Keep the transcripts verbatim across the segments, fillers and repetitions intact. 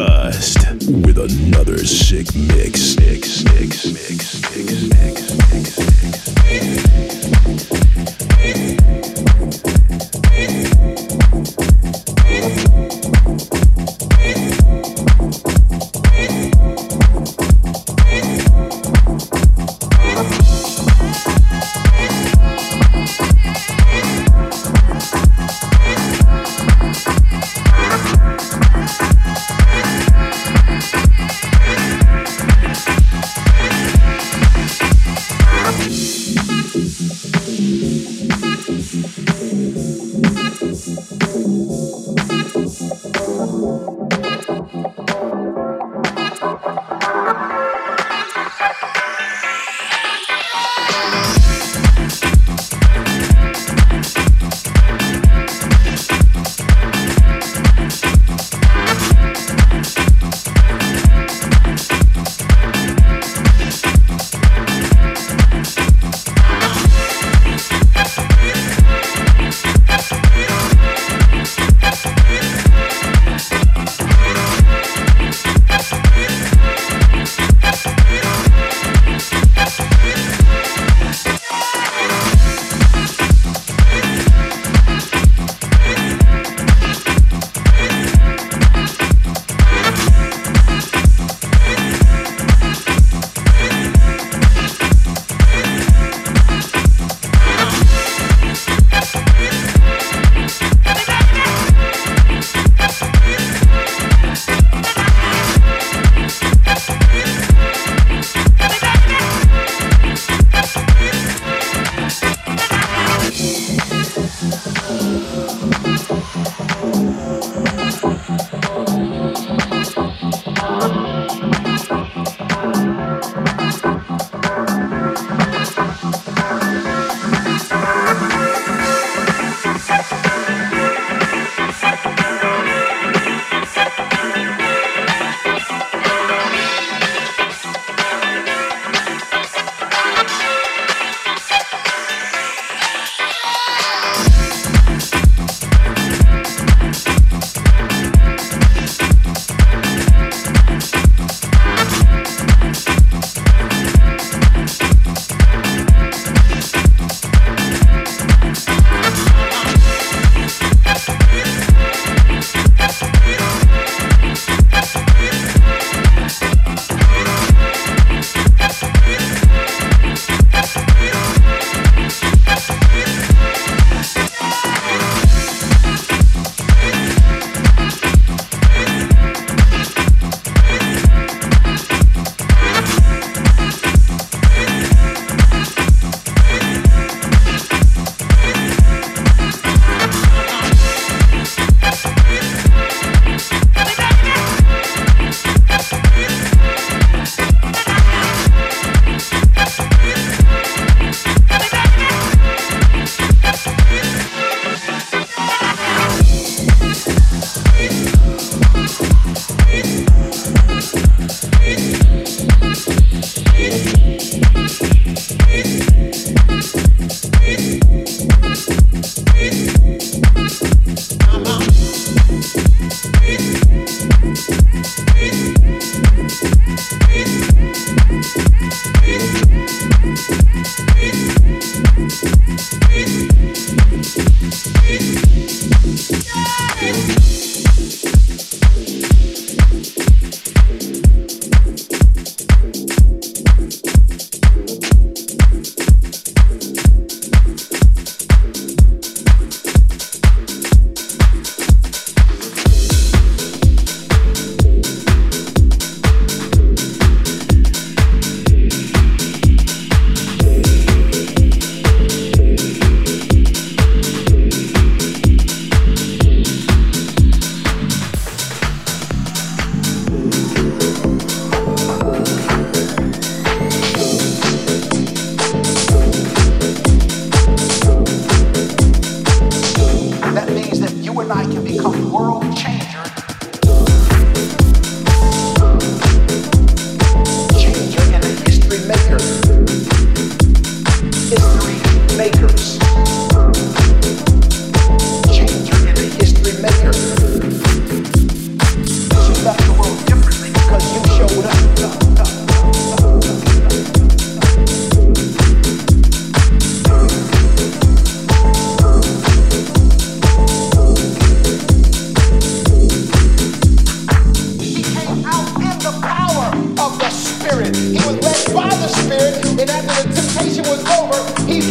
Dust with another sick mix. Mix, mix, mix, mix, mix, mix, mix.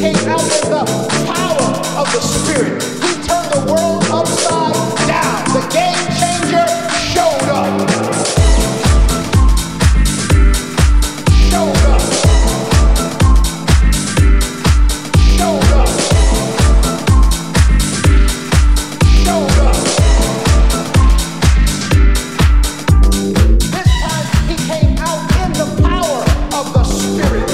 came out in the power of the Spirit. He turned the world upside down. The game changer showed up. Showed up. Showed up. Showed up. This time he came out in the power of the Spirit.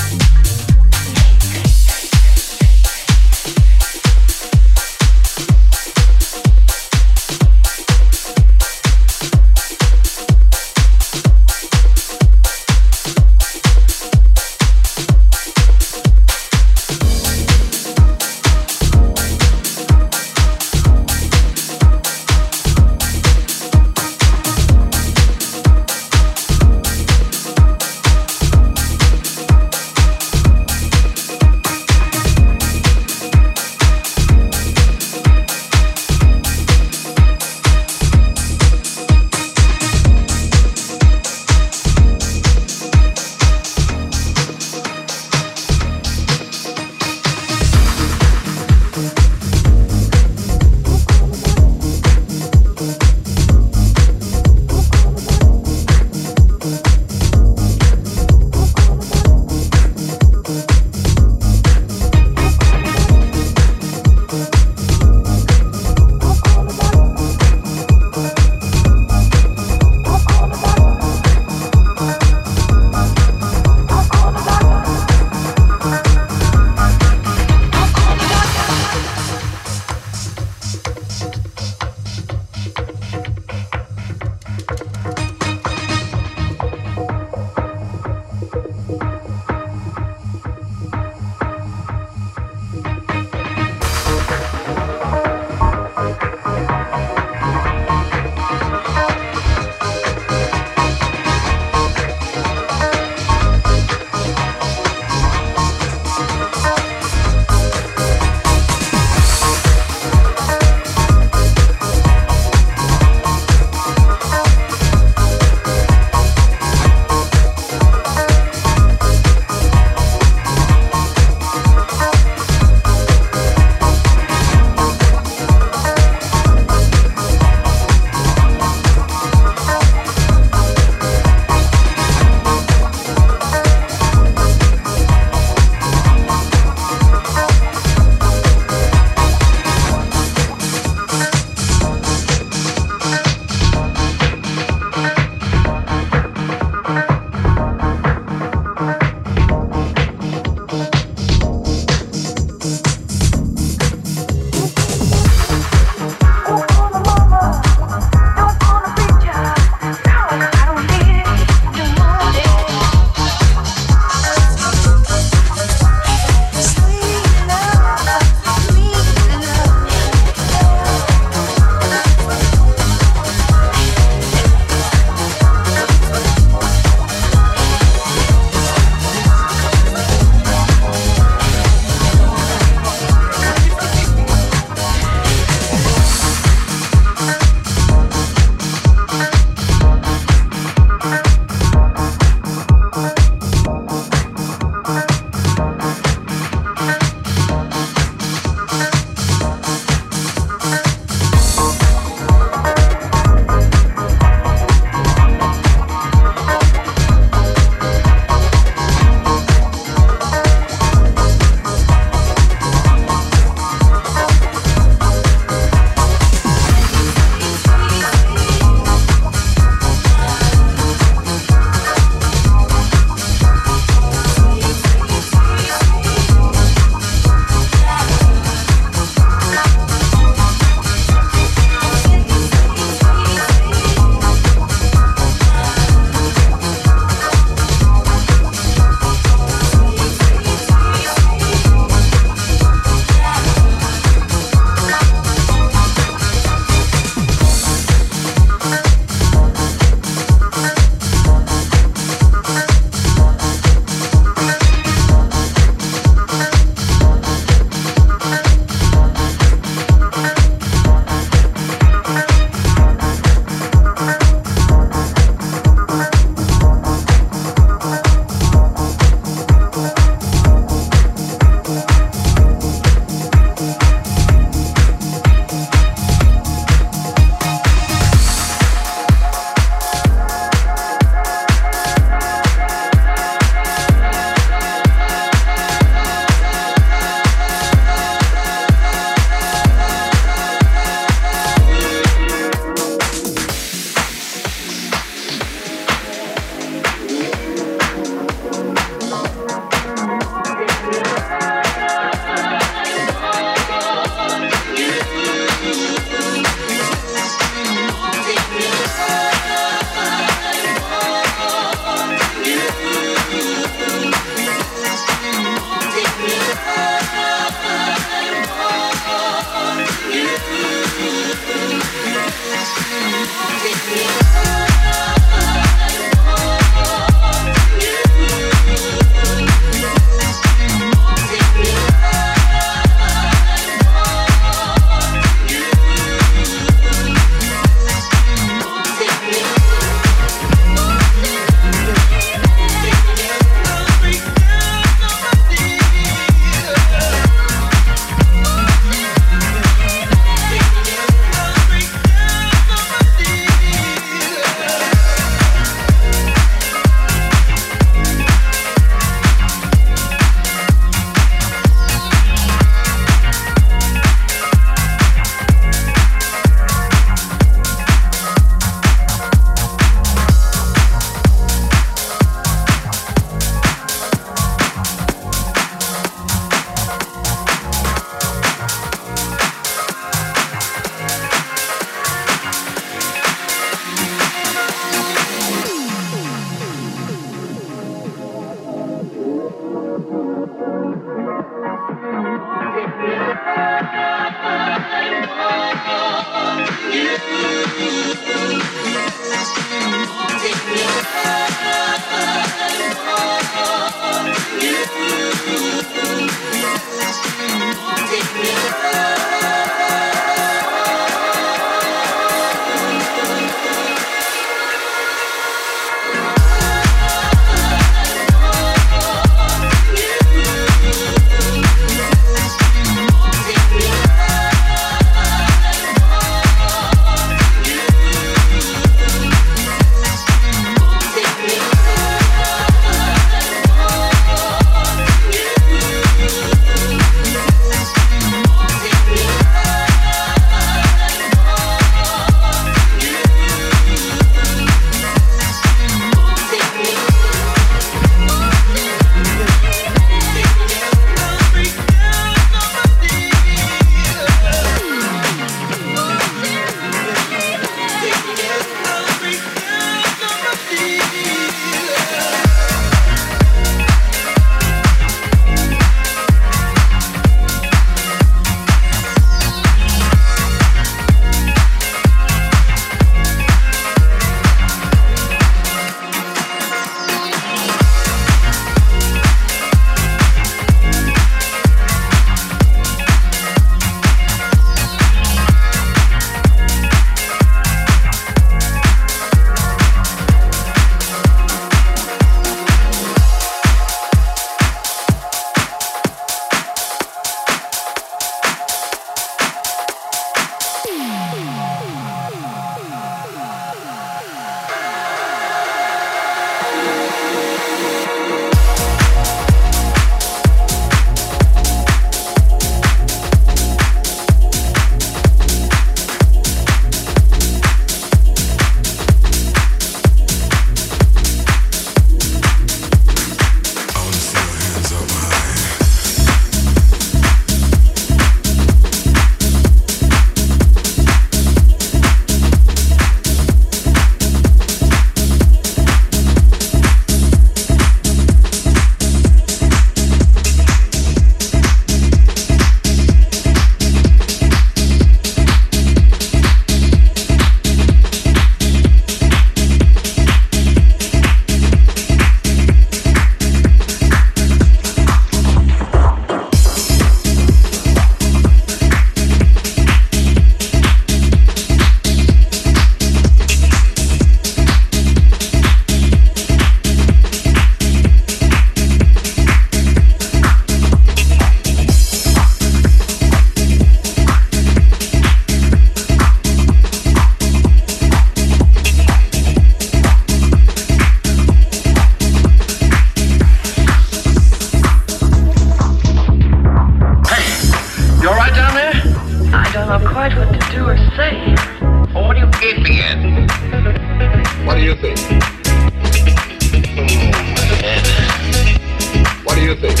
you think?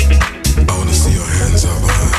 I wanna see your hands up high.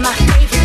My favorite.